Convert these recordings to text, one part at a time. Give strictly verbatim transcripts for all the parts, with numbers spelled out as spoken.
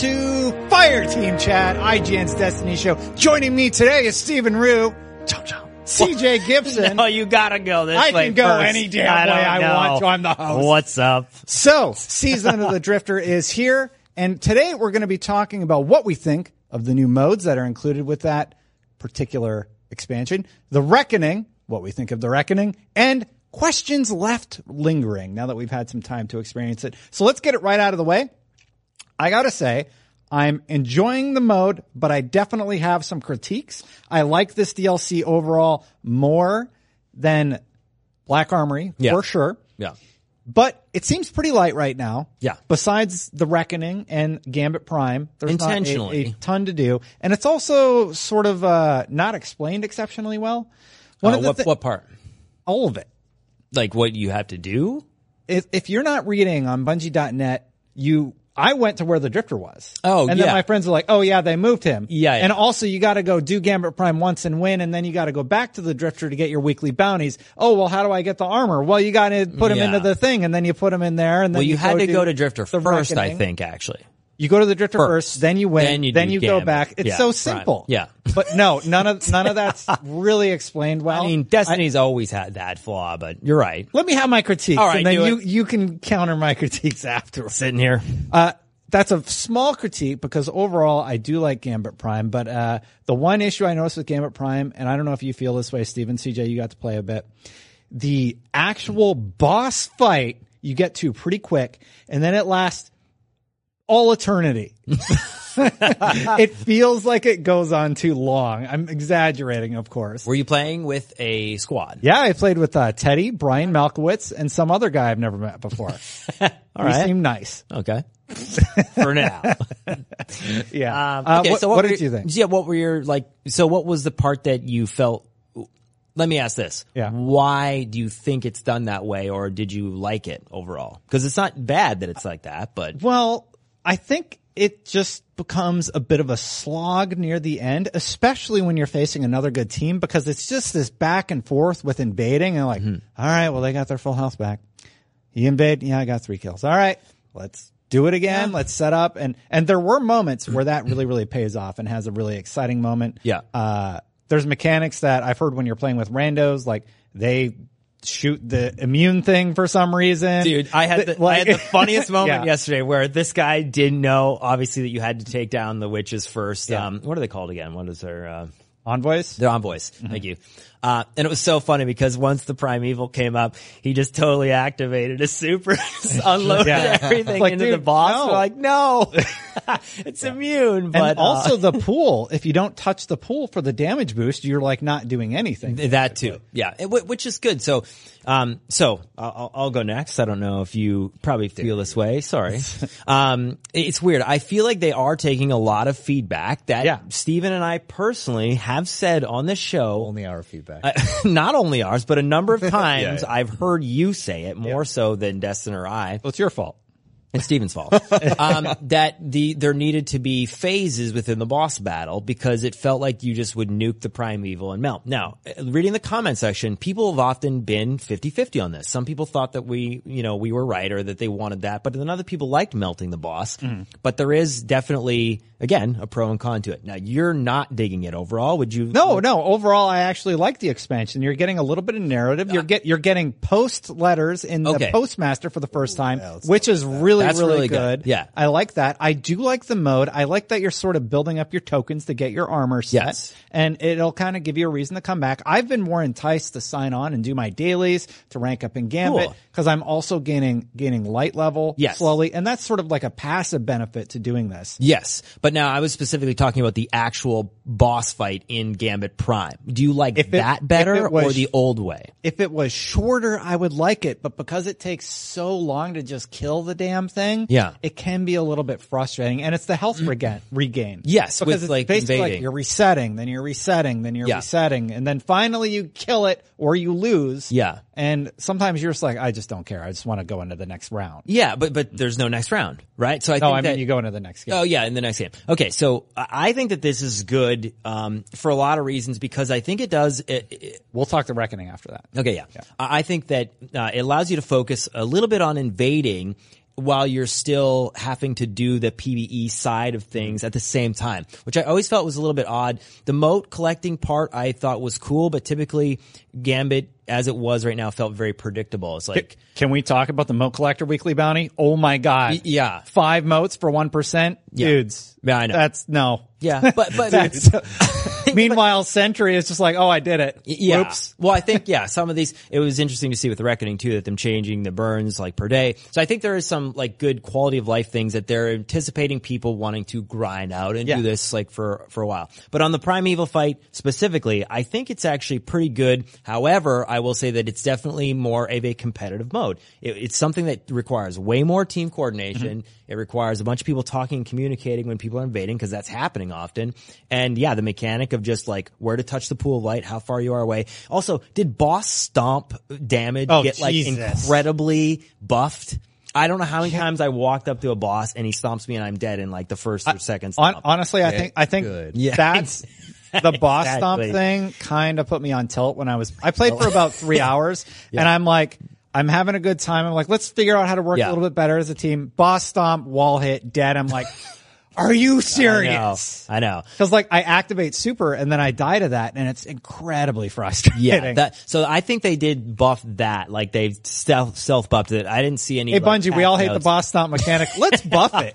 To Fireteam Chat, I G N's Destiny show. Joining me today is Stephen Rue, C J Gibson. No, you gotta go this I way I can go first. Any damn I way I know. want to. I'm the host. What's up? So, Season of the Drifter is here, and today we're going to be talking about what we think of the new modes that are included with that particular expansion, the Reckoning, what we think of the Reckoning, and questions left lingering now that we've had some time to experience it. So let's get it right out of the way. I gotta say, I'm enjoying the mode, but I definitely have some critiques. I like this D L C overall more than Black Armory, yeah. for sure. Yeah. But it seems pretty light right now. Yeah. Besides the Reckoning and Gambit Prime, there's not a, a ton to do. And it's also sort of uh, not explained exceptionally well. One uh, of the what, thi- what part? All of it. Like what you have to do? If, if you're not reading on Bungie dot net, you... I went to where the Drifter was. Oh, and yeah. then my friends were like, oh, yeah, they moved him. Yeah, yeah. And also, you got to go do Gambit Prime once and win, and then you got to go back to the Drifter to get your weekly bounties. Oh, well, how do I get the armor? Well, you got to put him yeah. into the thing, and then you put him in there. And then well, you, you had go to go to Drifter first, reckoning. I think, actually. You go to the Drifter first, first then you win, then you, then you go back. It's yeah, so simple. Prime. Yeah. But no, none of none of that's really explained well. I mean, Destiny's I, always had that flaw, but you're right. Let me have my critiques, right, and then you, you can counter my critiques afterwards. Sitting here. Uh that's a small critique because overall I do like Gambit Prime, but uh the one issue I noticed with Gambit Prime, and I don't know if you feel this way, Steven, C J, you got to play a bit. The actual boss fight you get to pretty quick, and then it lasts all eternity. It feels like it goes on too long. I'm exaggerating, of course. Were you playing with a squad? Yeah, I played with uh, Teddy, Brian Malkowitz, and some other guy I've never met before. All we right. seem nice. Okay. For now. Yeah. Um, okay, uh, what, so what, what did your, you think? Yeah, what were your, like, so what was the part that you felt, let me ask this. Yeah. Why do you think it's done that way, or did you like it overall? Because it's not bad that it's like that, but. Well, I think it just becomes a bit of a slog near the end, especially when you're facing another good team, because it's just this back and forth with invading and like, mm-hmm. all right, well, they got their full health back. You invade? Yeah, I got three kills. All right, let's do it again. Yeah. Let's set up. And, and there were moments where that really, really pays off and has a really exciting moment. Yeah. Uh, there's mechanics that I've heard when you're playing with randos, like they shoot the immune thing for some reason. Dude, I had the, the, like, I had the funniest moment yeah. yesterday where this guy didn't know, obviously, that you had to take down the witches first. Yeah. Um, what are they called again? What is their... Uh... Envoys? They're Envoys. Mm-hmm. Thank you. Uh, and it was so funny because once the Primeval came up, he just totally activated a super, unloaded yeah. everything like, into dude, the boss. No. We're like, no, it's yeah. immune. But and also uh, the pool, if you don't touch the pool for the damage boost, you're like not doing anything. That too. Yeah. It, which is good. So, um, so I'll, I'll go next. I don't know if you probably feel this way. Sorry. um, it's weird. I feel like they are taking a lot of feedback that yeah. Steven and I personally have have said on the show, only our feedback, uh, not only ours, but a number of times yeah, yeah. I've heard you say it more yeah. so than Destin or I. Well, it's your fault. It's Steven's fault. um, that the there needed to be phases within the boss battle because it felt like you just would nuke the primeval and melt. Now, reading the comment section, people have often been fifty fifty on this. Some people thought that we, you know, we were right or that they wanted that, but then other people liked melting the boss. Mm. But there is definitely, again, a pro and con to it. Now, you're not digging it overall, would you? No, would, no. Overall, I actually like the expansion. You're getting a little bit of narrative. You're get you're getting post letters in okay. the postmaster for the first time, yeah, which is really really, That's really, really good. good. Yeah. I like that. I do like the mode. I like that you're sort of building up your tokens to get your armor set. Yes. And it'll kind of give you a reason to come back. I've been more enticed to sign on and do my dailies to rank up in Gambit because cool. I'm also gaining gaining light level yes. slowly. And that's sort of like a passive benefit to doing this. Yes. But now I was specifically talking about the actual boss fight in Gambit Prime. Do you like if that it, better was, or the old way? If it was shorter, I would like it. But because it takes so long to just kill the damn thing, yeah, it can be a little bit frustrating, and it's the health rega- regain. Yes, because with it's like basically invading. Like you're resetting, then you're resetting, then you're yeah. resetting, and then finally you kill it or you lose. Yeah, and sometimes you're just like, I just don't care. I just want to go into the next round. Yeah, but but there's no next round, right? So I no, think I that, mean you go into the next game. Oh yeah, in the next game. Okay, so I think that this is good um for a lot of reasons because I think it does. It, it, we'll talk to Reckoning after that. Okay, yeah, yeah. I think that uh, it allows you to focus a little bit on invading while you're still having to do the PvE side of things at the same time, which I always felt was a little bit odd. The moat collecting part I thought was cool, but typically Gambit, as it was right now, felt very predictable. It's like, can we talk about the moat collector weekly bounty? Oh my god! Yeah, five moats for one percent, yeah. dudes. Yeah, I know. That's no. Yeah, but but that's, meanwhile, but, Sentry is just like, oh, I did it. Yeah. Oops. Well, I think yeah, some of these. It was interesting to see with the Reckoning too that them changing the burns like per day. So I think there is some like good quality of life things that they're anticipating people wanting to grind out and yeah. do this like for for a while. But on the Primeval fight specifically, I think it's actually pretty good. However, I I will say that it's definitely more of a competitive mode. It, it's something that requires way more team coordination. Mm-hmm. It requires a bunch of people talking and communicating when people are invading because that's happening often. And yeah, the mechanic of just like where to touch the pool of light, how far you are away. Also, did boss stomp damage oh, get like Jesus. incredibly buffed? I don't know how many yeah. times I walked up to a boss and he stomps me and I'm dead in like the first or second stomp. Honestly, I think I think Good. that's... The boss exactly. stomp thing kind of put me on tilt when I was, I played for about three hours yeah. and I'm like, I'm having a good time. I'm like, let's figure out how to work yeah. a little bit better as a team. Boss stomp, wall hit, dead. I'm like, are you serious? I know. Because like I activate super and then I die to that and it's incredibly frustrating. Yeah. That, so I think they did buff that. Like they self, self buffed it. I didn't see any. Hey like, Bungie, we all notes. hate the boss stomp mechanic. Let's buff it.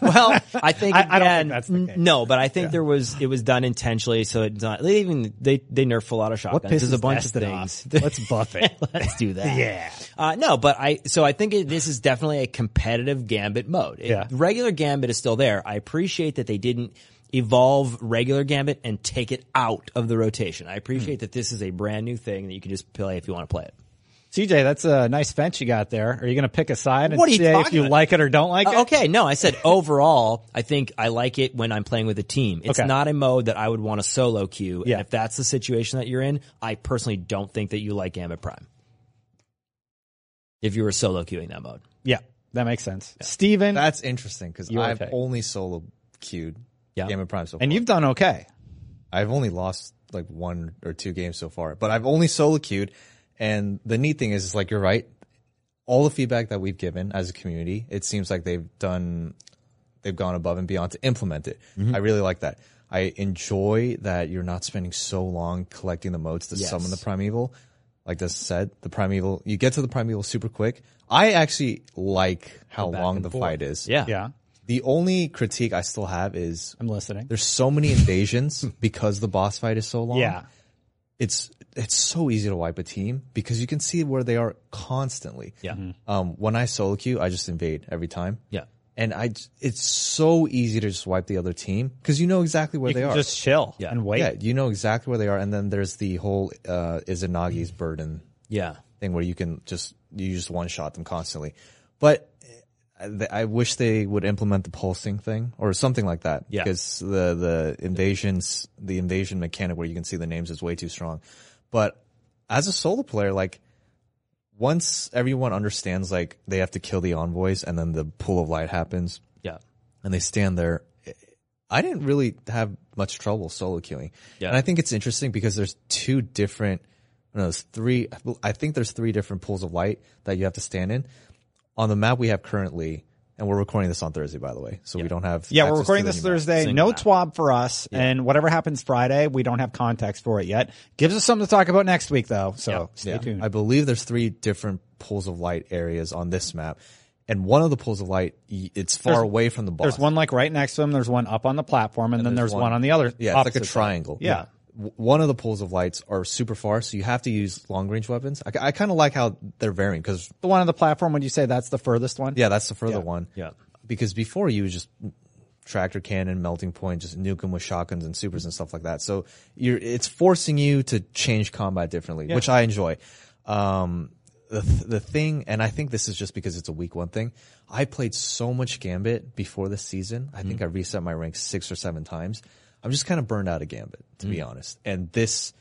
Well, I think, I, I don't and, think that's the case. No, but I think yeah. there was, it was done intentionally. So it's not, they even, they, they nerf a lot of shotguns. What pisses There's a bunch of things. Let's buff it. Let's do that. Yeah. Uh, no, but I, so I think it, this is definitely a competitive Gambit mode. It, yeah. Regular Gambit is still there. I appreciate that they didn't evolve regular Gambit and take it out of the rotation. I appreciate mm. that this is a brand new thing that you can just play if you want to play it. C J, that's a nice fence you got there. Are you going to pick a side and say if you about? like it or don't like uh, it? Okay, no, I said overall, I think I like it when I'm playing with a team. It's okay. not a mode that I would want to solo queue. Yeah. And if that's the situation that you're in, I personally don't think that you like Gambit Prime. If you were solo queuing that mode. Yeah. That makes sense. Yeah. Steven. That's interesting because I've okay. only solo queued yeah. Gambit Prime so far. And you've done okay. I've only lost like one or two games so far, but I've only solo queued. And the neat thing is, it's like, you're right. All the feedback that we've given as a community, it seems like they've done, they've gone above and beyond to implement it. Mm-hmm. I really like that. I enjoy that you're not spending so long collecting the moats to yes. summon the Primeval. Like this said, the Primeval, you get to the Primeval super quick. I actually like how long the forth. fight is. Yeah. yeah. The only critique I still have is I'm listening. There's so many invasions because the boss fight is so long. Yeah. It's it's so easy to wipe a team because you can see where they are constantly. Yeah. Mm-hmm. Um when I solo queue, I just invade every time. Yeah. And I it's so easy to just wipe the other team because you know exactly where you they can are. Just chill yeah. and wait. Yeah, you know exactly where they are. And then there's the whole uh Izanagi's mm. burden yeah. thing where you can just you just one shot them constantly. But I wish they would implement the pulsing thing or something like that. Yeah. Because the, the invasions, the invasion mechanic where you can see the names is way too strong. But as a solo player, like, once everyone understands, like, they have to kill the envoys and then the pool of light happens. Yeah. And they stand there. I didn't really have much trouble solo queuing. Yeah. And I think it's interesting because there's two different, no, there's three, I think there's three different pools of light that you have to stand in. On the map we have currently, and we're recording this on Thursday, by the way, so yeah. we don't have... Yeah, we're recording this Thursday. No twab for us, yeah. and whatever happens Friday, we don't have context for it yet. Gives us something to talk about next week, though, so yeah. stay yeah. tuned. I believe there's three different pools of light areas on this map, and one of the pools of light, it's far there's, away from the boss. There's one like right next to him, there's one up on the platform, and, and then there's, there's one, one on the other. Yeah, it's like a triangle. Yeah. yeah. One of the pools of lights are super far, so you have to use long-range weapons. I, I kind of like how they're varying because the one on the platform, would you say that's the furthest one? Yeah, that's the further yeah. one. Yeah, because before you would just tractor cannon, melting point, just nuke them with shotguns and supers and stuff like that. So you're it's forcing you to change combat differently, yeah. which I enjoy. Um, the the thing, and I think this is just because it's a week one thing. I played so much Gambit before this season. I mm-hmm. think I reset my rank six or seven times. I'm just kind of burned out of Gambit, to mm. be honest. And this,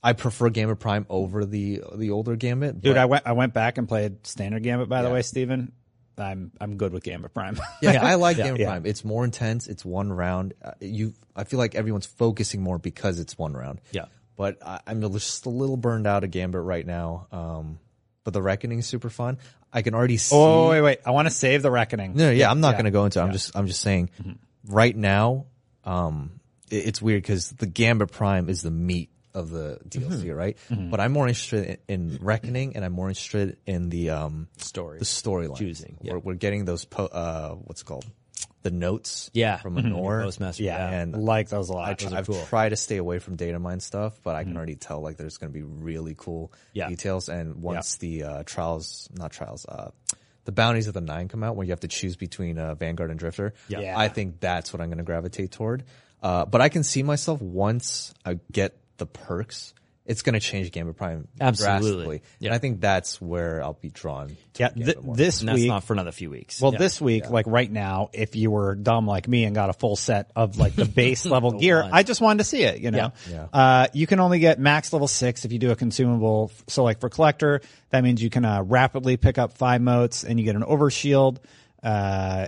I prefer Gambit Prime over the the older Gambit. Dude, I went I went back and played standard Gambit. By yeah. the way, Steven. I'm I'm good with Gambit Prime. yeah, I like yeah, Gambit yeah. Prime. It's more intense. It's one round. Uh, you, I feel like everyone's focusing more because it's one round. Yeah. But I, I'm just a little burned out of Gambit right now. Um, but the Reckoning is super fun. I can already see. Oh wait, wait. I want to save the Reckoning. No, yeah, yeah I'm not yeah. going to go into. It. I'm yeah. just I'm just saying. Mm-hmm. Right now, um. It's weird because the Gambit Prime is the meat of the D L C, mm-hmm. right? Mm-hmm. But I'm more interested in, in Reckoning, and I'm more interested in the um story, the storyline. Choosing, yeah. we're, we're getting those po- uh what's it called the notes, yeah. from Anor, Postmaster, yeah. yeah, and like those a lot. I tr- those I've cool. tried to stay away from data mine stuff, but I can mm-hmm. already tell like there's going to be really cool yeah. details. And once yeah. the uh trials, not trials, uh. the bounties of the nine come out, where you have to choose between uh, Vanguard and Drifter, yeah. yeah, I think that's what I'm going to gravitate toward. Uh, but I can see myself once I get the perks, it's going to change Gambit Prime Absolutely. drastically. Yeah. And I think that's where I'll be drawn. Yeah, th- this and week. That's not for another few weeks. Well, yeah. this week, yeah. like right now, if you were dumb like me and got a full set of like the base level gear, I just wanted to see it, you know. Yeah. Yeah. Uh, you can only get max level six if you do a consumable. So like for Collector, that means you can uh, rapidly pick up five motes and you get an overshield. Uh,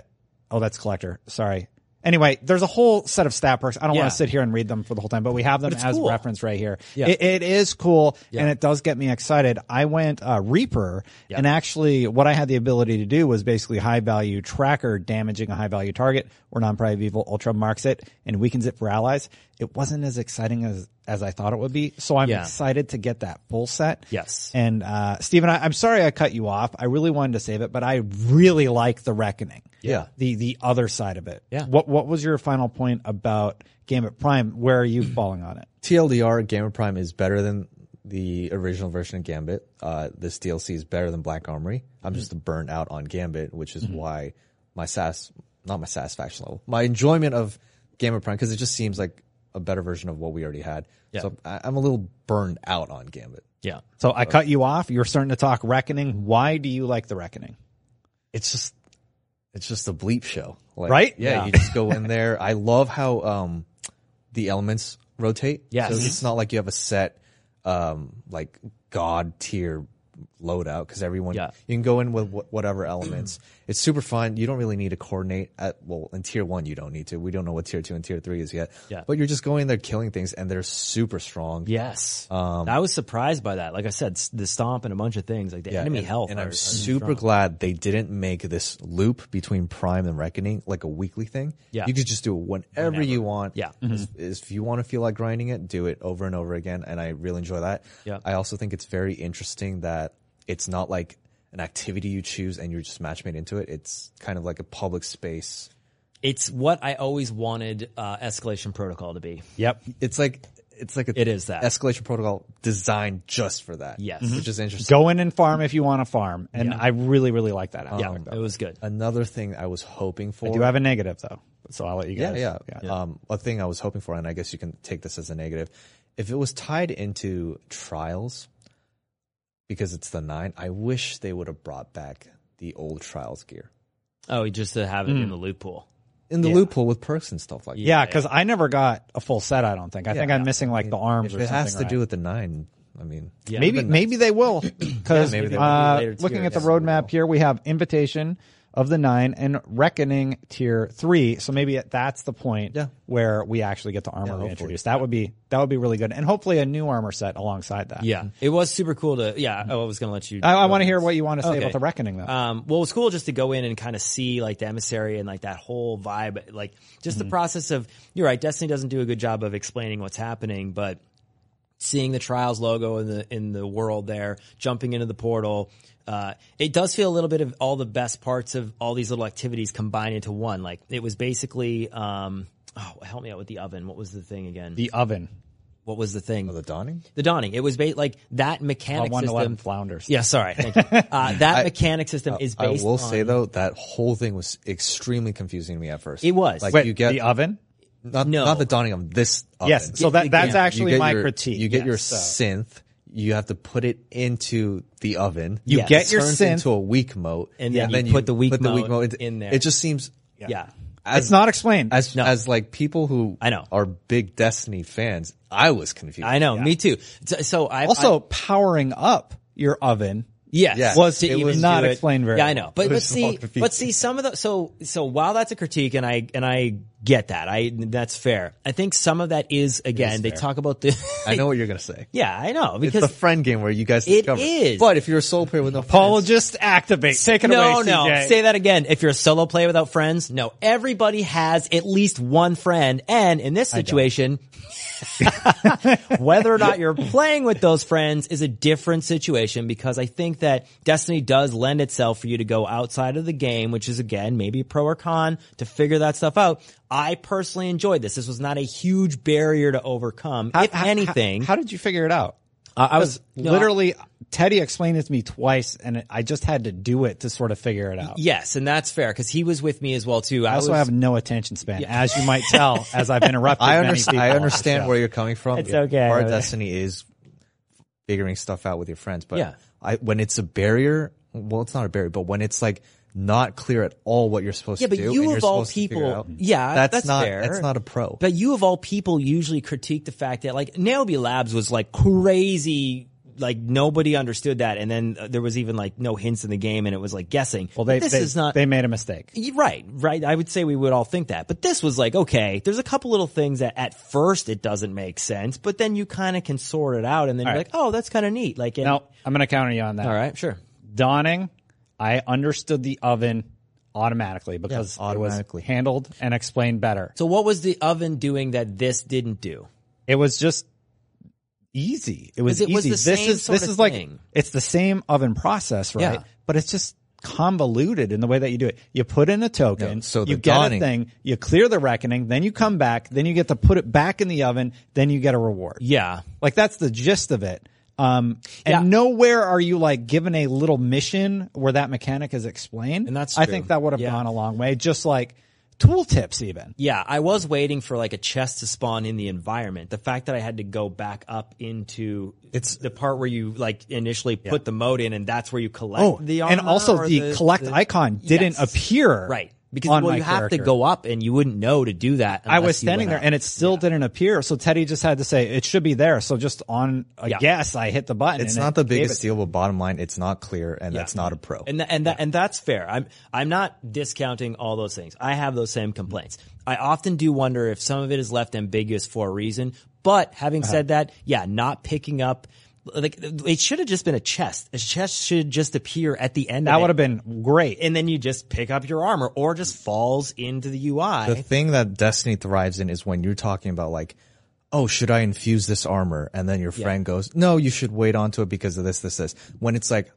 oh, that's Collector. Sorry. Anyway, there's a whole set of stat perks. I don't yeah. want to sit here and read them for the whole time, but we have them as cool. reference right here. Yeah. It, it is cool, yeah. and it does get me excited. I went uh, Reaper, yeah. and actually what I had the ability to do was basically high-value tracker damaging a high-value target, or non-primeval ultra marks it and weakens it for allies. It wasn't as exciting as as I thought it would be, so I'm yeah. excited to get that full set. Yes. And uh Steven, I, I'm sorry I cut you off. I really wanted to save it, but I really like the Reckoning. Yeah. The the other side of it. Yeah. What what was your final point about Gambit Prime? Where are you falling on it? T L D R, Gambit Prime is better than the original version of Gambit. Uh this D L C is better than Black Armory. I'm mm-hmm. just burnt out on Gambit, which is mm-hmm. why my sas not my satisfaction level, my enjoyment of Gambit Prime, because it just seems like a better version of what we already had. Yeah. So I'm a little burned out on Gambit. Yeah. So I cut you off. You're starting to talk Reckoning. Why do you like the Reckoning? It's just, it's just a bleep show. Like, right? Yeah, yeah. You just go in there. I love how, um, the elements rotate. Yes. So it's not like you have a set, um, like God tier loadout, because everyone, yeah. you can go in with wh- whatever elements. It's super fun. You don't really need to coordinate at, well, in tier one, you don't need to. We don't know what tier two and tier three is yet. Yeah. But you're just going there killing things, and they're super strong. Yes. Um, I was surprised by that. Like I said, the stomp and a bunch of things, like the yeah, enemy and, health. And are, I'm are super strong. Glad they didn't make this loop between Prime and Reckoning like a weekly thing. Yeah. You could just do it whenever, whenever. you want. Yeah. Mm-hmm. If, if you want to feel like grinding it, do it over and over again, and I really enjoy that. Yeah. I also think it's very interesting that it's not like an activity you choose and you're just matchmade into it. It's kind of like a public space. It's what I always wanted uh, Escalation Protocol to be. Yep. It's like it's like a it is that Escalation Protocol designed just for that. Yes. Mm-hmm. Which is interesting. Go in and farm if you want to farm. And yeah. I really, really like that. Um, yeah, it was good. Another thing I was hoping for. I do have a negative though, so I'll let you guys. Yeah, yeah. yeah. Um, a thing I was hoping for, and I guess you can take this as a negative, if it was tied into Trials. Because it's the nine, I wish they would have brought back the old Trials gear. Oh, just to have it mm. in the loot pool. In the yeah. loot pool with perks and stuff like that. Yeah, because yeah. I never got a full set, I don't think. I yeah, think I'm missing like I mean, the arms or something. It has to right? do with the nine. I mean, yeah, maybe maybe they will. Because yeah, uh, will looking tier, at the roadmap here, we have Invitation of the Nine and Reckoning Tier Three. So maybe that's the point yeah. where we actually get the armor yeah, introduced. That yeah. would be that would be really good, and hopefully a new armor set alongside that. Yeah, it was super cool to. Yeah, oh, I was going to let you. I, I want to hear what you want to say okay. about the Reckoning though. Um, well, it was cool just to go in and kind of see like the emissary and like that whole vibe, like just mm-hmm. the process of. You're right. Destiny doesn't do a good job of explaining what's happening, but. Seeing the Trials logo in the in the world there, jumping into the portal, uh, it does feel a little bit of all the best parts of all these little activities combined into one. Like it was basically, um, oh, help me out with the oven. What was the thing again? The oven. What was the thing? Oh, the Dawning? The Dawning. It was ba- like that mechanic uh, system. Flounders. Yeah, sorry. Thank you. Uh, that I, mechanic system uh, is based on. I will on, say though, that whole thing was extremely confusing to me at first. It was. Like Wait, you get the oven. Not, no. not the dawning of this oven. Yes, so that, that's yeah. actually my your, critique. You get yes, your so. synth. You have to put it into the oven. You yes. get your synth. into a weak mote. And then, yeah. then you put the weak put mote, the weak mote into, in there. It just seems... Yeah. yeah. As, it's not explained. As, no. as like people who I know. are big Destiny fans, I was confused. I know, yeah. me too. So, so I Also, I, powering up your oven... Yes, yes, was to it even was not explained very. Yeah, well. I know, but but see, but see, some of the so so while that's a critique, and I and I get that, I that's fair. I think some of that is again is they talk about the. I know what you're gonna say. Yeah, I know because it's the friend game where you guys discover. It is. But if you're a solo player with no apologist, friends, activate. Take it no, away. No, no, say that again. If you're a solo player without friends, no, everybody has at least one friend, and in this situation. Whether or not you're playing with those friends is a different situation because I think that Destiny does lend itself for you to go outside of the game, which is, again, maybe pro or con, to figure that stuff out. I personally enjoyed this. This was not a huge barrier to overcome, how, if how, anything. How, how did you figure it out? Uh, I was no, literally, I, Teddy explained it to me twice and I just had to do it to sort of figure it out. Yes. And that's fair. Cause he was with me as well too. I, I also was, have no attention span yeah. as you might tell as I've interrupted. I, under- many I understand where you're coming from. It's yeah. okay. Our Destiny is figuring stuff out with your friends. But yeah. I, when it's a barrier, well, it's not a barrier, but when it's like not clear at all what you're supposed yeah, to do. Yeah, but you of all people, yeah, that's, that's not, fair. That's not a pro. But you of all people usually critique the fact that like Naomi Labs was like crazy, like nobody understood that, and then uh, there was even like no hints in the game, and it was like guessing. Well, they this they, is not, they made a mistake. Right, right. I would say we would all think that, but this was like okay. There's a couple little things that at first it doesn't make sense, but then you kind of can sort it out, and then all you're right. like, oh, that's kind of neat. Like, and, no, I'm gonna counter you on that. All right, sure. Dawning. I understood the oven automatically because yes, automatically. It was handled and explained better. So what was the oven doing that this didn't do? It was just easy. It was it easy. Was the this same is sort this of is thing. Like it's the same oven process, right? Yeah. But it's just convoluted in the way that you do it. You put in a token, no, so the you get dawning. a thing, you clear the reckoning, then you come back, then you get to put it back in the oven, then you get a reward. Yeah. Like that's the gist of it. Um, and yeah. nowhere are you like given a little mission where that mechanic is explained. And that's, true. I think that would have yeah. gone a long way. Just like tooltips even. Yeah. I was waiting for like a chest to spawn in the environment. The fact that I had to go back up into it's the part where you like initially put yeah. the mode in and that's where you collect oh, the armor. And also the, the collect the, icon didn't yes. appear. Right. Because on well, you character. have to go up, and you wouldn't know to do that. I was standing there, up. and it still yeah. didn't appear. So Teddy just had to say it should be there. So just on a yeah. guess, I hit the button. It's and not it the biggest deal, but bottom line, it's not clear, and yeah. that's not a pro. And th- and that yeah. and that's fair. I'm I'm not discounting all those things. I have those same complaints. I often do wonder if some of it is left ambiguous for a reason. But having uh-huh. said that, yeah, not picking up. Like it should have just been a chest. A chest should just appear at the end. That of That would have been great. And then you just pick up your armor, or just falls into the U I. The thing that Destiny thrives in is when you're talking about like, oh, should I infuse this armor? And then your friend yeah. goes, no, you should wait onto it because of this, this, this. When it's like,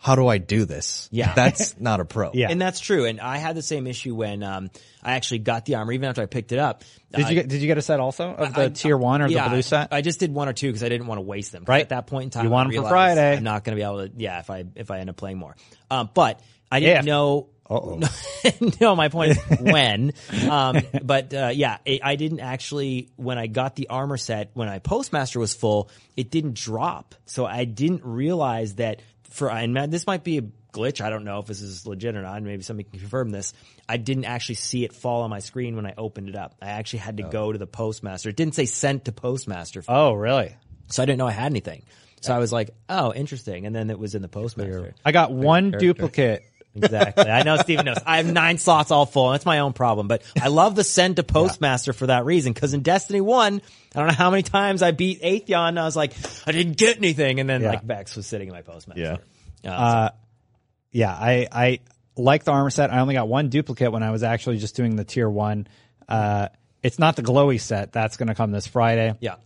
how do I do this? Yeah. That's not a pro. yeah. And that's true. And I had the same issue when um I actually got the armor, even after I picked it up. Did uh, you get, did you get a set also of the I, tier one or yeah, the blue set? I just did one or two because I didn't want to waste them. Right. At that point in time, you want I them for Friday. I'm not going to be able to, yeah, if I, if I end up playing more. Um, but I didn't yeah. know. Uh-oh. No, my point is when. Um, but uh, yeah, it, I didn't actually, when I got the armor set, when I Postmaster was full, it didn't drop. So I didn't realize that. For and this might be a glitch. I don't know if this is legit or not. Maybe somebody can confirm this. I didn't actually see it fall on my screen when I opened it up. I actually had to oh. go to the postmaster. It didn't say sent to postmaster. Oh, really? So I didn't know I had anything. So I was like, oh, interesting. And then it was in the postmaster. I got one character. duplicate. Exactly. I know Steven knows. I have nine slots all full, and that's my own problem. But I love the send to postmaster yeah. for that reason, because in Destiny one, I don't know how many times I beat Atheon, and I was like, I didn't get anything. And then yeah. like Vex was sitting in my postmaster. Yeah. Uh, uh, yeah, I, I like the armor set. I only got one duplicate when I was actually just doing the tier one. Uh, it's not the glowy set. That's going to come this Friday. Yeah.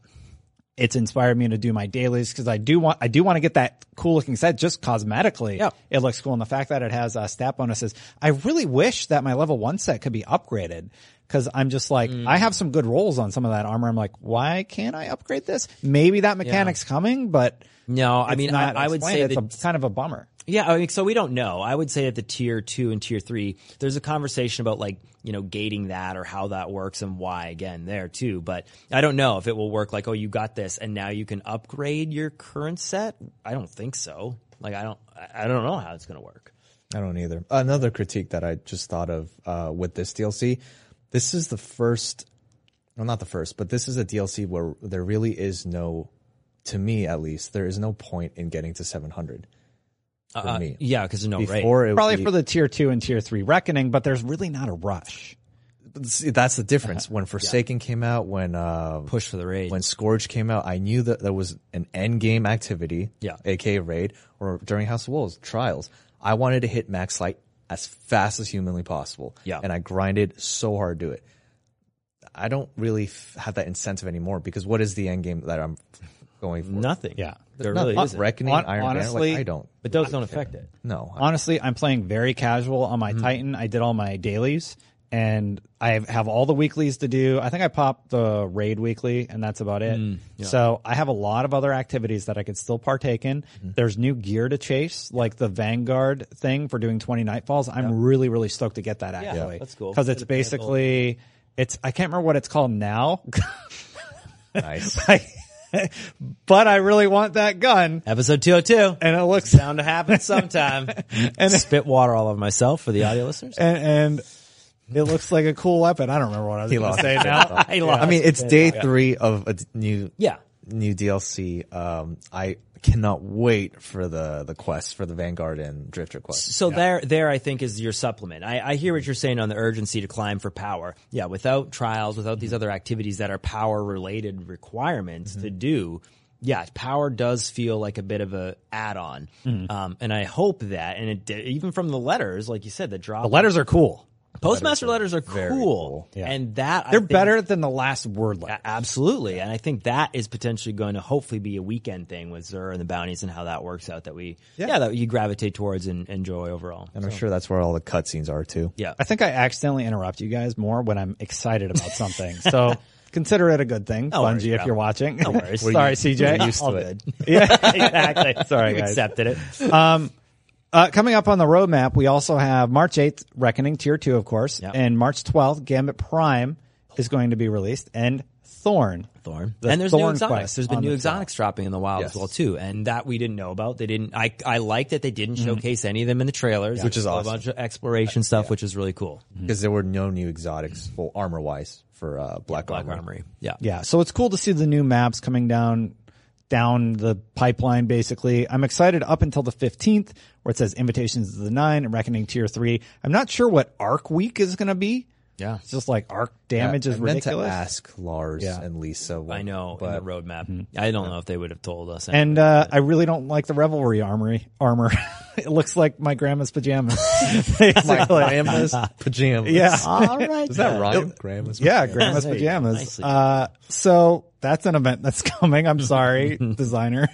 It's inspired me to do my dailies, because I do want I do want to get that cool looking set just cosmetically. Yeah. It looks cool. And the fact that it has uh, stat bonuses, I really wish that my level one set could be upgraded, because I'm just like, mm. I have some good rolls on some of that armor. I'm like, why can't I upgrade this? Maybe that mechanic's yeah. coming, but no, I mean, not I, I would say it's that, a, kind of a bummer. Yeah, I mean, so we don't know. I would say that the tier two and tier three, there's a conversation about like, you know, gating that or how that works and why again there too. But I don't know if it will work like, oh, you got this and now you can upgrade your current set. I don't think so. Like, I don't, I don't know how it's going to work. I don't either. Another critique that I just thought of uh, with this D L C, this is the first, well, not the first, but this is a D L C where there really is no, to me at least, there is no point in getting to seven hundred. Uh, me. Yeah, because no Before rate. Probably be, for the tier two and tier three reckoning, but there's really not a rush. See, that's the difference. When Forsaken yeah. came out, when uh, Push for the Raid, when Scourge came out, I knew that there was an end game activity, yeah, aka raid, or during House of Wolves Trials. I wanted to hit max light as fast as humanly possible, yeah, and I grinded so hard to do it. I don't really f- have that incentive anymore, because what is the end game that I'm going for? Nothing. Yeah. There no, really isn't. Reckoning, Hon- Iron honestly, Man, like, I don't. But those I don't care. affect it. No. Honestly, I'm playing very casual on my mm-hmm. Titan. I did all my dailies, and I have all the weeklies to do. I think I popped the raid weekly, and that's about it. Mm, yeah. So I have a lot of other activities that I could still partake in. Mm-hmm. There's new gear to chase, like the Vanguard thing for doing twenty Nightfalls. I'm yeah. really, really stoked to get that, actually. Yeah, that's cool. Because it's basically, it's I can't remember what it's called now. Nice. I, but I really want that gun. Episode two oh two. And it looks bound to happen sometime. And spit water all over myself for the audio listeners. And, and it looks like a cool weapon. I don't remember what I was going to say now. I, yeah. I mean, it's day three of a new, yeah. new D L C. Um, I cannot wait for the, the quest for the Vanguard and Drifter quest. So yeah. there, there I think is your supplement. I, I hear what you're saying on the urgency to climb for power. Yeah, without trials, without mm-hmm. these other activities that are power related requirements mm-hmm. to do. Yeah, power does feel like a bit of a add-on. Mm-hmm. Um, and I hope that, and it even from the letters, like you said, the drop. The letters are cool. Postmaster letters are, letters are cool, cool. Yeah. and that they're I think, better than the last word letter. Absolutely, yeah. And I think that is potentially going to hopefully be a weekend thing with Xur and the bounties and how that works out. That we, yeah, yeah that you gravitate towards and enjoy overall. And so. I'm sure that's where all the cutscenes are too. Yeah, I think I accidentally interrupt you guys more when I'm excited about something. So. Consider it a good thing, no Bungie, worries, if you're watching. No worries. Sorry, C J. Used all to good. It. Yeah, exactly. Sorry, guys. Accepted it. Um, Uh, coming up on the roadmap, we also have March eighth, Reckoning, Tier two, of course. Yep. And March twelfth, Gambit Prime is going to be released. And Thorn. Thorn. The and there's Thorn new exotics. There's been new exotics dropping in the wild yes. as well, too. And that we didn't know about. They didn't. I I like that they didn't mm-hmm. showcase any of them in the trailers. Yeah, which is awesome. A bunch of exploration uh, stuff, yeah. which is really cool. Because mm-hmm. there were no new exotics, well, armor-wise, for uh, Black, yeah, Black Armory. Armory. Yeah. Yeah. So it's cool to see the new maps coming down. down the pipeline, basically. I'm excited up until the fifteenth, where it says Invitations of the Nine and Reckoning Tier three. I'm not sure what Arc Week is going to be. Yeah. It's just like Arc damage yeah, is I ridiculous. I meant to ask Lars yeah. and Lisa. What, I know, but, in the roadmap. Mm-hmm. I don't yeah. know if they would have told us. And uh, I really don't like the Revelry armory, armor. It looks like my grandma's pajamas. My grandma's pajamas. Yeah. All right. Is that right? Grandma's pajamas. Yeah, grandma's pajamas. Uh, so... That's an event that's coming. I'm sorry, designer.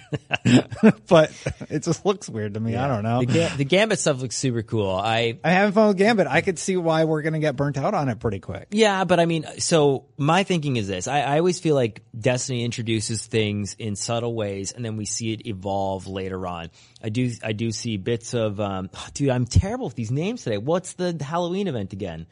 But it just looks weird to me. Yeah. I don't know. The, ga- the Gambit stuff looks super cool. I I having fun with Gambit. I could see why we're going to get burnt out on it pretty quick. Yeah, but I mean, so my thinking is this. I, I always feel like Destiny introduces things in subtle ways, and then we see it evolve later on. I do I do see bits of um, – dude, I'm terrible with these names today. What's the Halloween event again?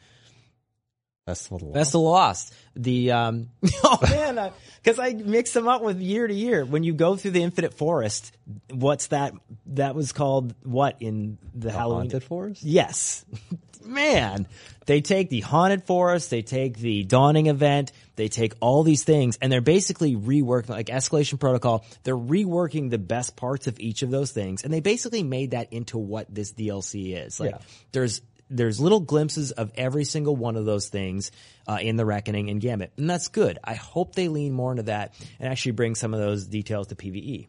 Vessel Lost. Vessel Lost. The um, oh man, because I, I mix them up with year to year. When you go through the Infinite Forest, what's that? That was called what in the, the Halloween? Haunted Forest. Yes, man. They take the Haunted Forest. They take the Dawning Event. They take all these things, and they're basically reworking like Escalation Protocol. They're reworking the best parts of each of those things, and they basically made that into what this D L C is. Like yeah. there's. There's little glimpses of every single one of those things uh, in the Reckoning and Gambit, and that's good. I hope they lean more into that and actually bring some of those details to PvE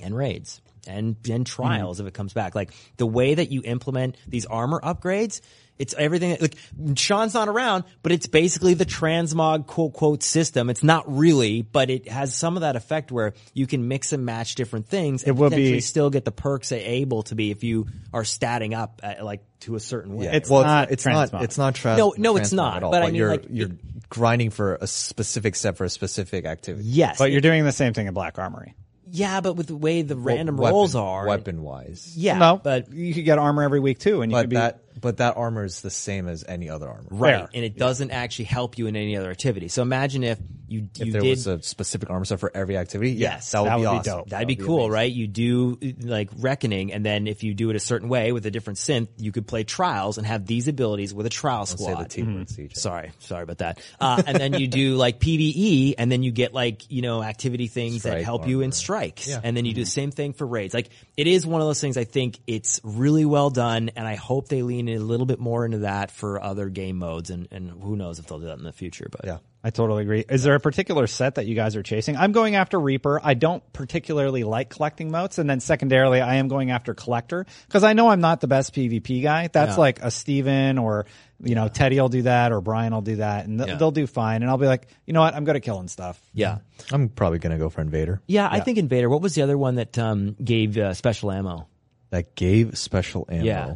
and raids and, and trials mm-hmm. if it comes back. Like the way that you implement these armor upgrades, it's everything. Like Sean's not around, but it's basically the transmog quote quote system. It's not really, but it has some of that effect where you can mix and match different things and it will potentially be, still get the perks able to be if you are statting up at, like to a certain way. Yeah, it's well, not. It's not. It's not. It's not tra- no, no, it's not. At all, but, but I mean, you're like, you're it, grinding for a specific step for a specific activity. Yes, but it, you're doing the same thing in Black Armory. Yeah, but with the way the random well, weapon, rolls are, weapon-wise, yeah, no, but you could get armor every week too, and you but could be. That, but that armor is the same as any other armor, right? Fair. And it doesn't yeah. actually help you in any other activity. So imagine if you if you there did, was a specific armor set for every activity. Yes, yes that would, that be, would awesome. be dope. That'd, That'd be, be cool, amazing. Right? You do like Reckoning, and then if you do it a certain way with a different synth, you could play Trials and have these abilities with a Trial Squad. Don't say the T-word, mm-hmm. C J. Sorry, sorry about that. Uh, and then you do like PvE, and then you get like you know activity things Strike that help armor. you in Strike. Yeah. And then you do the same thing for raids. Like it is one of those things. I think it's really well done, and I hope they lean in a little bit more into that for other game modes. And, and who knows if they'll do that in the future? But yeah, I totally agree. Is there a particular set that you guys are chasing? I'm going after Reaper. I don't particularly like collecting motes, and then secondarily, I am going after Collector because I know I'm not the best PvP guy. That's yeah. like a Steven or. You know, yeah. Teddy will do that or Brian will do that and th- yeah. they'll do fine. And I'll be like, you know what? I'm good at killing stuff. Yeah. I'm probably going to go for Invader. Yeah, yeah, I think Invader. What was the other one that um, gave uh, special ammo? That gave special ammo? Yeah.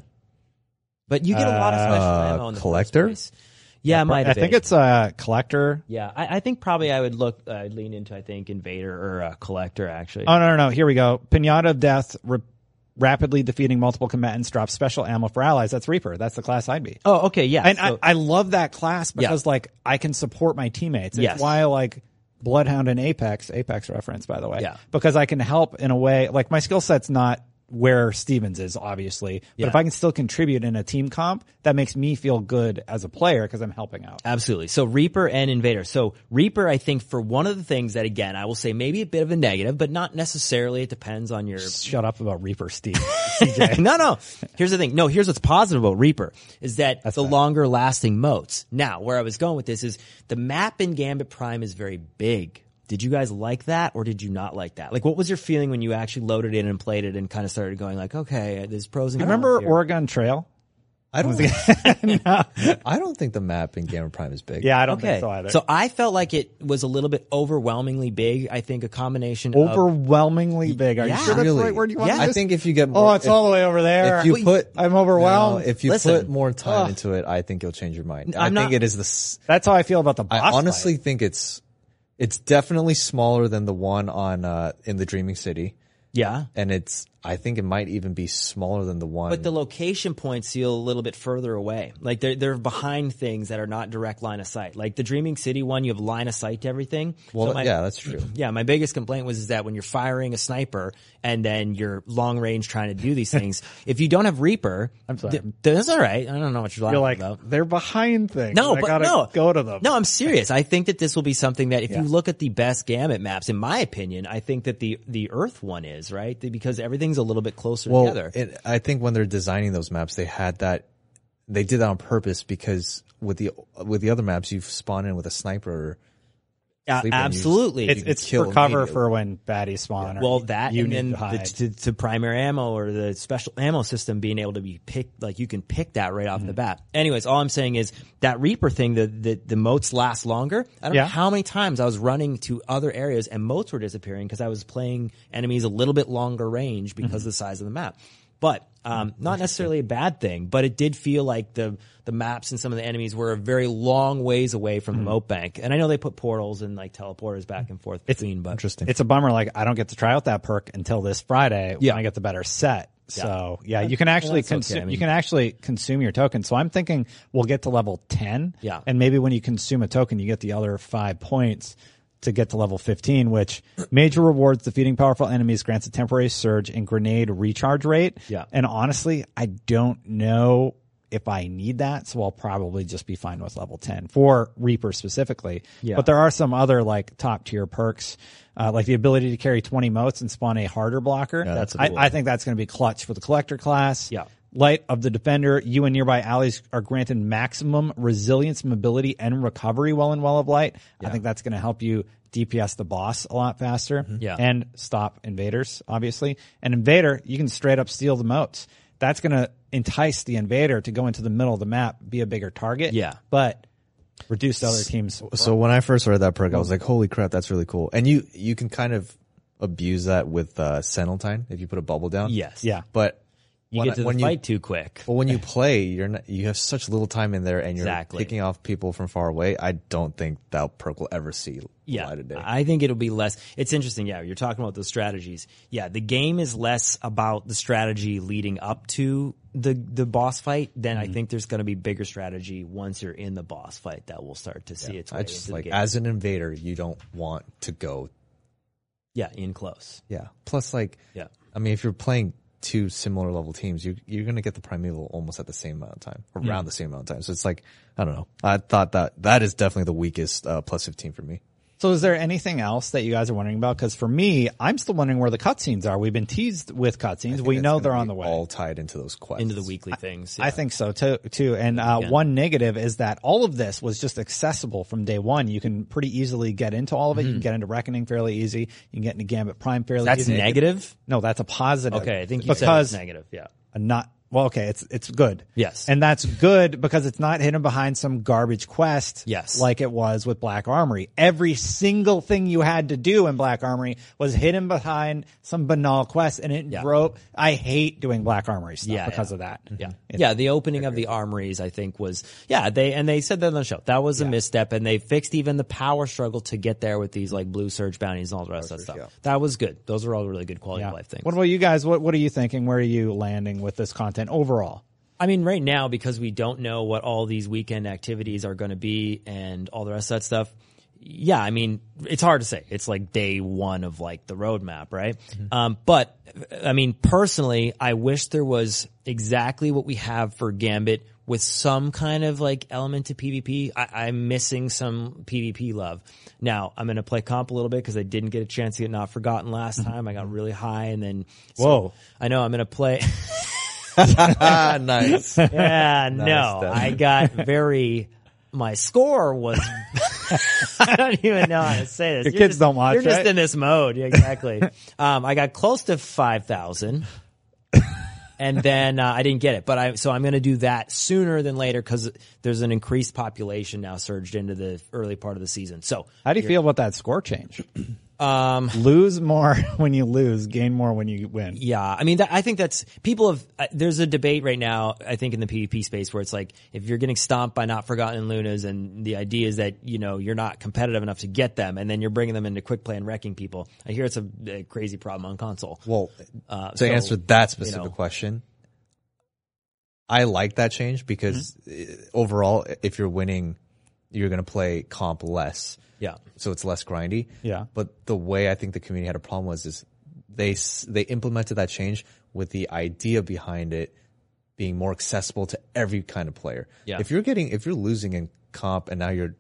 But you get a lot of special uh, ammo in the Collector? First place. Yeah, it might have I think been. It's a uh, Collector. Yeah, I, I think probably I would look, uh, I'd lean into, I think, Invader or uh, Collector, actually. Oh, no, no, no. Here we go. Pinata of Death. Re- Rapidly defeating multiple combatants drops special ammo for allies. That's Reaper. That's the class I'd be. Oh, okay, yeah. And so, I, I love that class because, yeah. like, I can support my teammates. It's yes. why I like Bloodhound and Apex. Apex reference, by the way. Yeah. Because I can help in a way. Like, my skill set's not where Stevens is, obviously. But yeah. if I can still contribute in a team comp, that makes me feel good as a player because I'm helping out. Absolutely. So Reaper and Invader. So Reaper, I think, for one of the things that, again, I will say maybe a bit of a negative, but not necessarily. It depends on your... Shut up about Reaper, Steve. C J. No, no. Here's the thing. No, here's what's positive about Reaper is that That's the bad. longer lasting motes. Now, where I was going with this is the map in Gambit Prime is very big. Did you guys like that or did you not like that? Like, what was your feeling when you actually loaded in and played it and kind of started going like, okay, there's pros and cons. I remember here. Oregon Trail. I don't think no. I don't think the map in Gambit Prime is big. Yeah, I don't okay. think so either. So I felt like it was a little bit overwhelmingly big. I think a combination overwhelmingly of, big. Are yeah, you sure that's really? the right word you want? Yeah. I think if you get more, oh, it's if, all the way over there. If you put, I'm overwhelmed. You know, if you Listen, put more time uh, into it, I think you'll change your mind. I'm I think not, it is the. That's how I feel about the boss. I honestly fight. think it's. It's definitely smaller than the one on uh in the Dreaming City. Yeah. And it's I think it might even be smaller than the one. But the location points feel a little bit further away. Like they're they're behind things that are not direct line of sight. Like the Dreaming City one, you have line of sight to everything. Well, so my, yeah, that's true. Yeah, my biggest complaint was is that when you're firing a sniper and then you're long range trying to do these things, if you don't have Reaper, I'm sorry, th- that's all right. I don't know what you're, you're like about. They're behind things. No, but I gotta no, go to them. No, I'm serious. I think that this will be something that if yeah. you look at the best Gambit maps, in my opinion, I think that the the Earth one is right because everything's a little bit closer well, together. It, I think when they're designing those maps, they had that, they did that on purpose because with the with the other maps, you've spawned in with a sniper. Uh, absolutely, it's, it's for cover for when baddies spawn. Yeah. Well, that you and then the, to, to primary ammo or the special ammo system being able to be picked, like you can pick that right off mm-hmm. the bat. Anyways, all I'm saying is that Reaper thing, the the, the motes last longer. I don't yeah. know how many times I was running to other areas and motes were disappearing because I was playing enemies a little bit longer range because mm-hmm. of the size of the map. But um, not necessarily a bad thing, but it did feel like the the maps and some of the enemies were a very long ways away from mm-hmm. the moat bank. And I know they put portals and like teleporters back and forth between. It's but interesting. It's a bummer. Like I don't get to try out that perk until this Friday yeah. when I get the better set. Yeah. So yeah, you can actually well, consume. Okay. I mean, you can actually consume your token. So I'm thinking we'll get to level ten, yeah, and maybe when you consume a token, you get the other five points to get to level fifteen, which major rewards defeating powerful enemies grants a temporary surge in grenade recharge rate. Yeah, and honestly, I don't know if I need that, so I'll probably just be fine with level ten for Reaper specifically. Yeah. But there are some other like top tier perks. Uh, like the ability to carry twenty motes and spawn a harder blocker. Yeah, that's I, I think that's going to be clutch for the collector class. Yeah. Light of the defender, you and nearby allies are granted maximum resilience, mobility, and recovery while in Well of Light. Yeah. I think that's going to help you D P S the boss a lot faster. Mm-hmm. Yeah. And stop invaders, obviously. And invader, you can straight up steal the motes. That's going to entice the invader to go into the middle of the map, be a bigger target. Yeah. But reduced other teams. So when I first read that perk, I was like, holy crap, that's really cool. And you, you can kind of abuse that with uh, Sentinel if you put a bubble down. Yes. Yeah. But you when, get to the fight you, too quick. But when you play, you're not, you have such little time in there and you're exactly. picking off people from far away. I don't think that perk will ever see yeah, light of day. I think it'll be less. It's interesting. Yeah. You're talking about those strategies. Yeah. The game is less about the strategy leading up to the the boss fight, then mm-hmm. I think there's going to be bigger strategy once you're in the boss fight that we'll start to see yeah. its way I just, into like, the game. As an invader, you don't want to go yeah, in close. Yeah. Plus, like, yeah. I mean, if you're playing two similar level teams, you, you're going to get the Primeval almost at the same amount of time, around yeah. the same amount of time. So it's like, I don't know. I thought that that is definitely the weakest uh, plus fifteen for me. So is there anything else that you guys are wondering about? Because for me, I'm still wondering where the cutscenes are. We've been teased with cutscenes. We know they're on the way. All tied into those quests. Into the weekly things. Yeah. I think so too. too. And uh, yeah. one negative is that all of this was just accessible from day one. You can pretty easily get into all of it. Mm-hmm. You can get into Reckoning fairly easy. You can get into Gambit Prime fairly that's easy. That's negative? No, that's a positive. Okay, I think you said it's negative. Yeah. Not Well, okay, it's it's good. Yes. And that's good because it's not hidden behind some garbage quest yes. like it was with Black Armory. Every single thing you had to do in Black Armory was hidden behind some banal quest, and it yeah. broke. I hate doing Black Armory stuff yeah, because yeah. of that. Yeah. It's yeah, the opening crazy. of the armories, I think, was yeah, they and they said that on the show. That was yeah. a misstep, and they fixed even the power struggle to get there with these like blue surge bounties and all the rest of that stuff. Yeah. That was good. Those were all really good quality yeah. of life things. What about you guys? What what are you thinking? Where are you landing with this content? Overall, I mean, right now, because we don't know what all these weekend activities are going to be and all the rest of that stuff. Yeah, I mean, it's hard to say. It's like day one of like the roadmap, right? Mm-hmm. Um, but I mean, personally, I wish there was exactly what we have for Gambit with some kind of like element to PvP. I, I'm missing some PvP love. Now, I'm going to play comp a little bit because I didn't get a chance to get Not Forgotten last time. I got really high and then so whoa, I know I'm going to play. Nice. Yeah, nice, no, then. I got very, my score was, I don't even know how to say this. Your you're kids just, don't watch, You're right? just in this mode. Yeah, exactly. um, I got close to five thousand and then uh, I didn't get it, but I, so I'm going to do that sooner than later because there's an increased population now surged into the early part of the season. So how do you feel about that score change? Um, lose more when you lose, gain more when you win. Yeah. I mean, that, I think that's people have, uh, there's a debate right now, I think in the PvP space where it's like, if you're getting stomped by Not Forgotten Lunas and the idea is that, you know, you're not competitive enough to get them and then you're bringing them into quick play and wrecking people. I hear it's a, a crazy problem on console. Well, uh, to so, answer that specific you know, question, I like that change because mm-hmm. overall, if you're winning, you're going to play comp less. Yeah. So it's less grindy. Yeah. But the way I think the community had a problem was is they they implemented that change with the idea behind it being more accessible to every kind of player. Yeah. If you're getting if you're losing in comp and now you're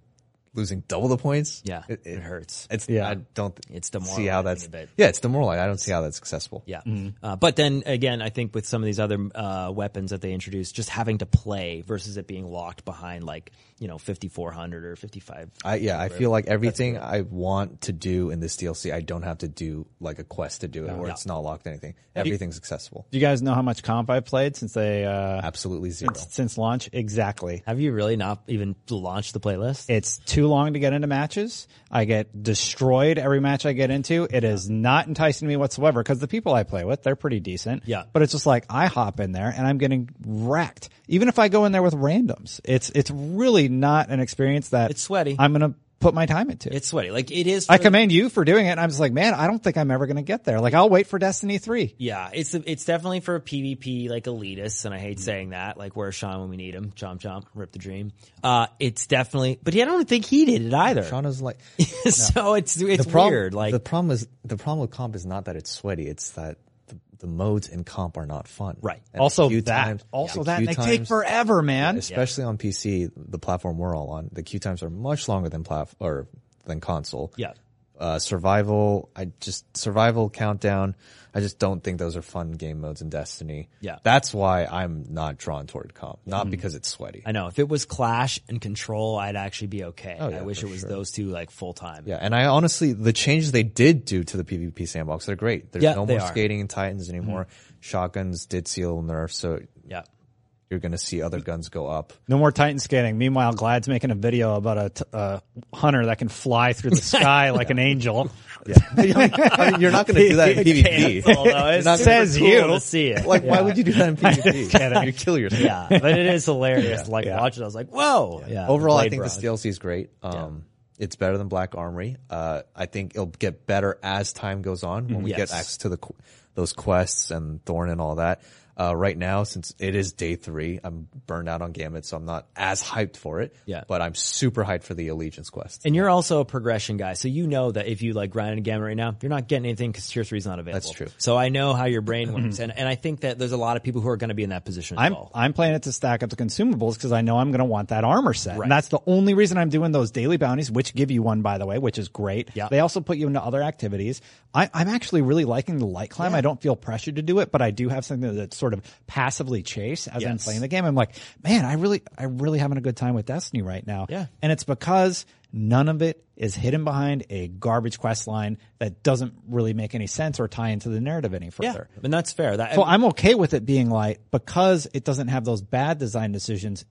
losing double the points, yeah, it, it, it hurts. It's yeah. I don't it's see how that's yeah, it's demoralizing. I don't see how that's accessible. Yeah. Mm-hmm. Uh, but then again, I think with some of these other uh, weapons that they introduced, just having to play versus it being locked behind like you know fifty-four hundred or fifty-five. I yeah, I feel like everything cool. I want to do in this D L C, I don't have to do like a quest to do it, no, or no. it's not locked to anything. Everything's you, accessible. Do you guys know how much comp I played since they uh absolutely zero since, since launch? Exactly. Have you really not even launched the playlist? It's too long to get into matches. I get destroyed every match I get into. It is not enticing me whatsoever because the people I play with, they're pretty decent. Yeah. But it's just like I hop in there and I'm getting wrecked. Even if I go in there with randoms, it's it's really not an experience that it's sweaty. I'm gonna put my time into. It's sweaty. Like it is. For, I commend you for doing it. And I'm just like, man, I don't think I'm ever going to get there. Like I'll wait for Destiny three. Yeah. It's, it's definitely for PvP, like elitists. And I hate mm-hmm. saying that, like where's Sean when we need him? Chomp chomp, rip the dream. Uh, it's definitely, but yeah, I don't think he did it either. Sean is like, no. So it's, it's problem, weird. Like the problem is the problem with comp is not that it's sweaty. It's that the, the modes in comp are not fun. Right. And also that, times, also the that, and they times, take forever, man. Especially yeah. on P C, the platform we're all on, the queue times are much longer than plat or than console. Yeah. Uh, survival, I just, survival countdown, I just don't think those are fun game modes in Destiny. Yeah. That's why I'm not drawn toward comp, not mm. because it's sweaty. I know. If it was Clash and Control, I'd actually be okay. Oh, yeah, I wish it was sure. those two like full time. Yeah. And I honestly, the changes they did do to the PvP sandbox, they're great. There's yeah, no more are. skating in Titans anymore. Mm-hmm. Shotguns did see a little nerf, so yeah. You're going to see other guns go up. No more Titan scanning. Meanwhile, Glad's making a video about a t- uh, hunter that can fly through the sky like yeah. an angel. Yeah. I mean, you're not going to do that in PvP. Cancel, it says cool you. To see it. Like, yeah. why would you do that in PvP? You kill yourself. Yeah, but it is hilarious. Yeah. Like, yeah. watch it. I was like, whoa. Yeah. Yeah. Overall, I think Brown. This D L C is great. Um, yeah. It's better than Black Armory. Uh, I think it'll get better as time goes on when we yes. get access to the qu- those quests and Thorn and all that. Uh, right now, since it is day three, I'm burned out on Gambit, so I'm not as hyped for it. Yeah. But I'm super hyped for the Allegiance quest. And you're also a progression guy, so you know that if you like grind a Gambit right now, you're not getting anything because tier three is not available. That's true. So I know how your brain works, and, and I think that there's a lot of people who are going to be in that position as I'm, well. I'm playing it to stack up the consumables because I know I'm going to want that armor set. Right. And that's the only reason I'm doing those daily bounties, which give you one, by the way, which is great. Yeah. They also put you into other activities. I, I'm actually really liking the light climb. Yeah. I don't feel pressured to do it, but I do have something that's sort Sort of passively chase as yes. I'm playing the game. I'm like, man, I really, I really having a good time with Destiny right now. Yeah. And it's because none of it is hidden behind a garbage quest line that doesn't really make any sense or tie into the narrative any further. Yeah, and that's fair. That, so I mean, I'm okay with it being light because it doesn't have those bad design decisions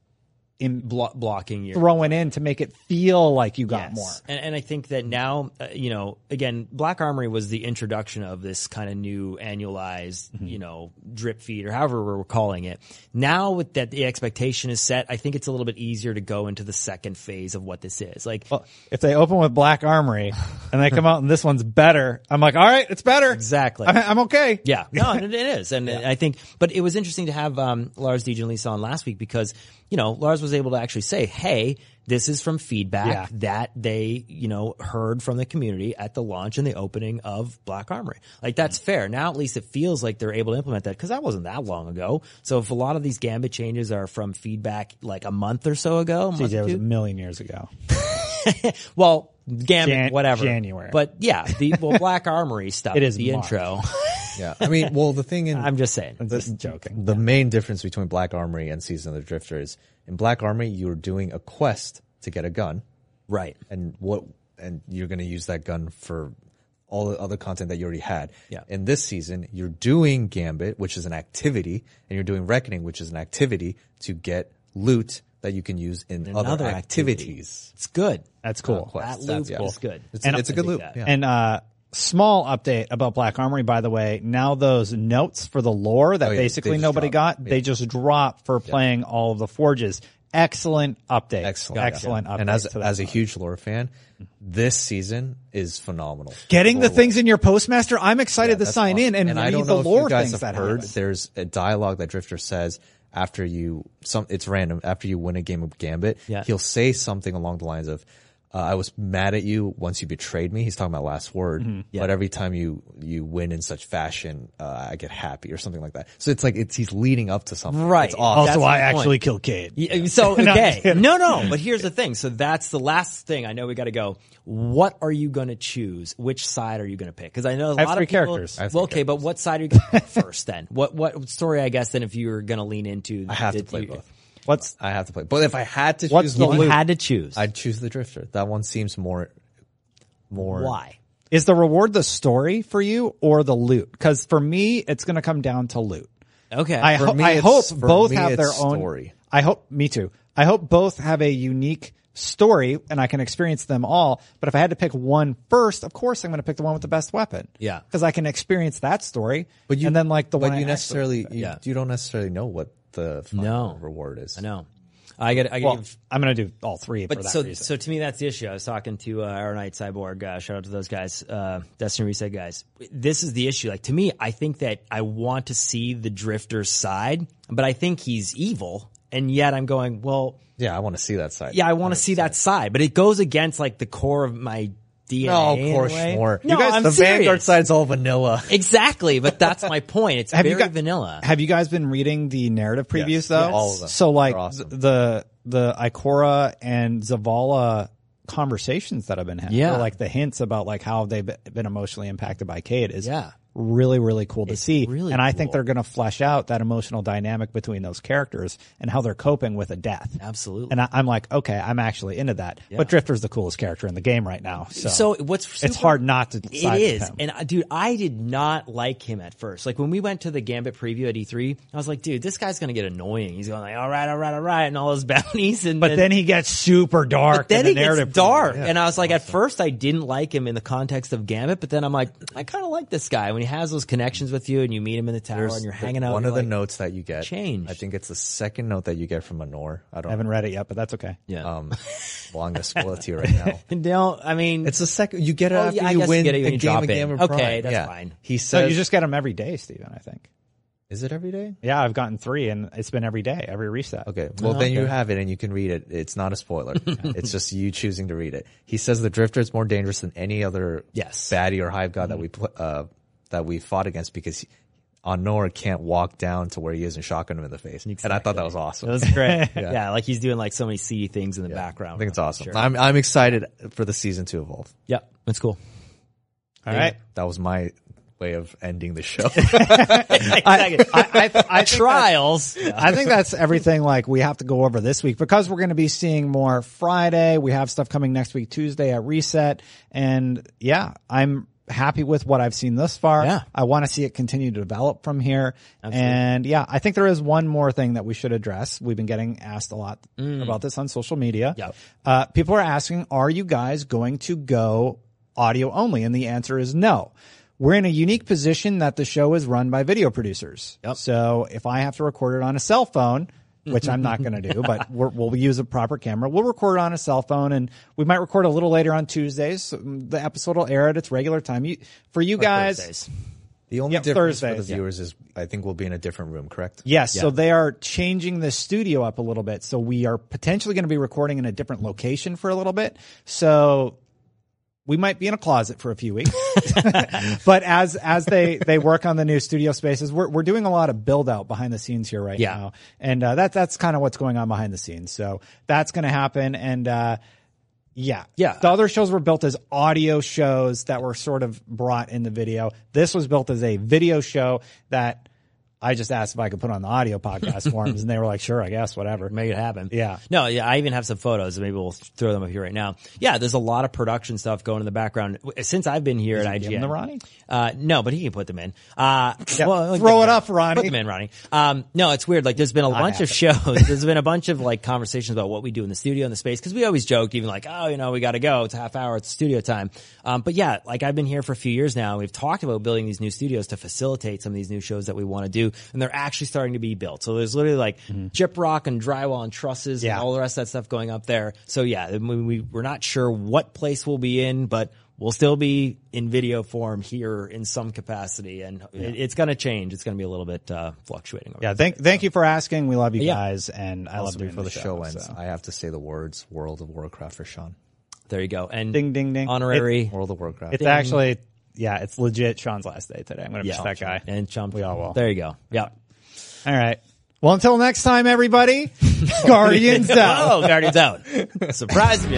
in blo- blocking you, throwing in to make it feel like you got yes. more. And, and I think that now, uh, you know, again, Black Armory was the introduction of this kind of new annualized, mm-hmm. you know, drip feed or however we're calling it. Now with that, the expectation is set. I think it's a little bit easier to go into the second phase of what this is. Like, well, if they open with Black Armory and they come out and this one's better, I'm like, all right, it's better. Exactly. I'm, I'm okay. Yeah. No, it is. And yeah. I think, but it was interesting to have, um, Lars, D J, and Lisa on last week because, you know, Lars was able to actually say, hey, this is from feedback yeah. that they, you know, heard from the community at the launch and the opening of Black Armory. Like, that's mm-hmm. fair. Now, at least it feels like they're able to implement that because that wasn't that long ago. So if a lot of these Gambit changes are from feedback like a month or so ago. C J, it was a million years ago. Well, Gambit, Jan- whatever. January. But yeah, the well, Black Armory stuff. It is the March. Intro. Yeah. I mean, well, the thing in. I'm just saying. I'm the, just joking. The yeah. main difference between Black Armory and Season of the Drifter is in Black Armory, you're doing a quest to get a gun. Right. And what, and you're going to use that gun for all the other content that you already had. Yeah. In this season, you're doing Gambit, which is an activity, and you're doing Reckoning, which is an activity to get loot that you can use in, in other, other activities. activities. It's good. That's cool. Uh, that loop yeah. is good. It's, and, it's a good loop. Yeah. And, uh, small update about Black Armory, by the way. Now those notes for the lore that oh, yeah, basically nobody dropped. got, yeah. they just drop for yeah. playing all of the forges. Excellent update. Excellent, yeah. Excellent yeah. update. And as, to as a huge lore fan, this season is phenomenal. Getting the things lore. in your Postmaster, I'm excited yeah, to sign awesome. in and, and read I don't know the lore if you guys things have that heard. Happen. There's a dialogue that Drifter says after you, some it's random, after you win a game of Gambit, yeah. he'll say something along the lines of, Uh, I was mad at you once you betrayed me. He's talking about last word. Mm-hmm. Yeah. But every time you, you win in such fashion, uh, I get happy or something like that. So it's like, it's, he's leading up to something. Right. It's awesome. Also, that's I actually point. killed Cayde. Yeah, so, okay. no, no, but here's the thing. So that's the last thing. I know we gotta go. What are you gonna choose? Which side are you gonna pick? Cause I know a I lot of people. Characters. Well, okay, characters. But what side are you gonna pick first then? What, what story, I guess, then if you were gonna lean into? I have did, to play you, both. What's I have to play, but if I had to choose one, you had to choose. I'd choose the Drifter. That one seems more, more. Why is the reward the story for you or the loot? Because for me, it's going to come down to loot. Okay, I, ho- me, I hope both me, have their own story. I hope me too. I hope both have a unique story, and I can experience them all. But if I had to pick one first, of course I'm going to pick the one with the best weapon. Yeah, because I can experience that story. But you and then like the but one. But you I necessarily you, yeah. you don't necessarily know what the final no. reward is. I know. I get. I well, give, I'm going to do all three. But for that so, reason. so to me, that's the issue. I was talking to uh, our Night Cyborg. Uh, shout out to those guys, uh, Destiny Reset guys. This is the issue. Like to me, I think that I want to see the Drifter's side, but I think he's evil, and yet I'm going, well, yeah, I want to see that side. Yeah, I want to see that side, but it goes against like the core of my D N A. No, of course more. No, you guys, I'm the serious. Vanguard side's all vanilla. Exactly, but that's my point. It's have very you got, vanilla. Have you guys been reading the narrative previews yes, though? Yes. All of them. So like awesome. the the Ikora and Zavala conversations that I've been having, yeah. or like the hints about like how they've been emotionally impacted by Cayde is yeah. really really cool to it's see. Really and I cool. think they're going to flesh out that emotional dynamic between those characters and how they're coping with a death. Absolutely. And I, I'm like, okay, I'm actually into that. Yeah. But Drifter's the coolest character in the game right now. So, so what's super, it's hard not to side It is. With him. And I, dude, I did not like him at first. Like when we went to the Gambit preview at E three, I was like, dude, this guy's going to get annoying. He's going like, all right, all right, all right, and all those bounties and But and, then he gets super dark. But then in he the narrative gets dark. Yeah, and I was like awesome. At first I didn't like him in the context of Gambit, but then I'm like, I kind of like this guy. When he has those connections with you and you meet him in the tower There's and you're hanging out. One of like, the notes that you get. Change. I think it's the second note that you get from Anor. I don't I haven't know. read it yet, but that's okay. Yeah. Um, well, I'm going to spoil it to you right now. No, I mean. It's the second. You get it well, after yeah, you win you get it, you the game of Gambit Prime. Okay, that's yeah. fine. He says. So you just get them every day, Steven, I think. Is it every day? Yeah, I've gotten three and it's been every day, every reset. Okay. Well, oh, then okay. you have it and you can read it. It's not a spoiler. It's just you choosing to read it. He says the Drifter is more dangerous than any other yes. baddie or hive god mm-hmm. that we put, uh, that we fought against because he, Anor can't walk down to where he is and shotgun him in the face. Exactly. And I thought that was awesome. That was great. yeah. yeah, like he's doing like so many C things in the yeah. background. I think it's awesome. Sure. I'm I'm excited for the season to evolve. Yeah, that's cool. All yeah. right. That was my way of ending the show. I, I, I, I Trials. Yeah. I think that's everything like we have to go over this week because we're going to be seeing more Friday. We have stuff coming next week, Tuesday at Reset. And yeah, I'm happy with what I've seen thus far. Yeah. I want to see it continue to develop from here. Absolutely. And yeah, I think there is one more thing that we should address. We've been getting asked a lot mm. about this on social media. Yep. Uh, people are asking, are you guys going to go audio only? And the answer is no. We're in a unique position that the show is run by video producers. Yep. So if I have to record it on a cell phone, which I'm not going to do, but we're, we'll use a proper camera. We'll record on a cell phone, and we might record a little later on Tuesdays. So the episode will air at its regular time. You, for you or guys, Thursdays. The only yep, difference Thursdays, for the viewers yeah. is I think we'll be in a different room, correct? Yes. Yeah. So they are changing the studio up a little bit. So we are potentially going to be recording in a different location for a little bit. So we might be in a closet for a few weeks, but as, as they, they work on the new studio spaces, we're, we're doing a lot of build out behind the scenes here right yeah. now. And, uh, that, that's kind of what's going on behind the scenes. So that's going to happen. And, uh, yeah. Yeah. The other shows were built as audio shows that were sort of brought in the video. This was built as a video show that I just asked if I could put on the audio podcast forums, and they were like, sure, I guess, whatever. Make it happen. Yeah. No, yeah, I even have some photos. Maybe we'll throw them up here right now. Yeah, there's a lot of production stuff going in the background. Since I've been here Is at I G N. Give them to Ronnie? Uh, no, but he can put them in. Uh, yeah, well, like, throw it up, Ronnie. Put them in, Ronnie. Um, no, it's weird. Like, there's been a Not bunch happening. of shows. There's been a bunch of, like, conversations about what we do in the studio and the space, because we always joke, even like, oh, you know, we got to go. It's a half hour. It's studio time. Um, but yeah, like, I've been here for a few years now. We've talked about building these new studios to facilitate some of these new shows that we want to do. And they're actually starting to be built. So there's literally like mm-hmm. gyp rock and drywall and trusses yeah. and all the rest of that stuff going up there. So yeah, I mean, we, we're not sure what place we'll be in, but we'll still be in video form here in some capacity. And yeah. it, it's going to change. It's going to be a little bit uh, fluctuating. Over yeah. Thank, day, thank so. you for asking. We love you yeah. guys. And I also love you for the show. show ends, so. I have to say the words World of Warcraft for Sean. There you go. And ding, ding, ding. Honorary it, World of Warcraft. It's ding. actually... Yeah, it's legit Sean's last day today. I'm going to yeah. miss that guy. And Chump. We all will. There you go. Yeah. All right. Well, until next time, everybody, Guardians out. Oh, Guardians out. Surprise me.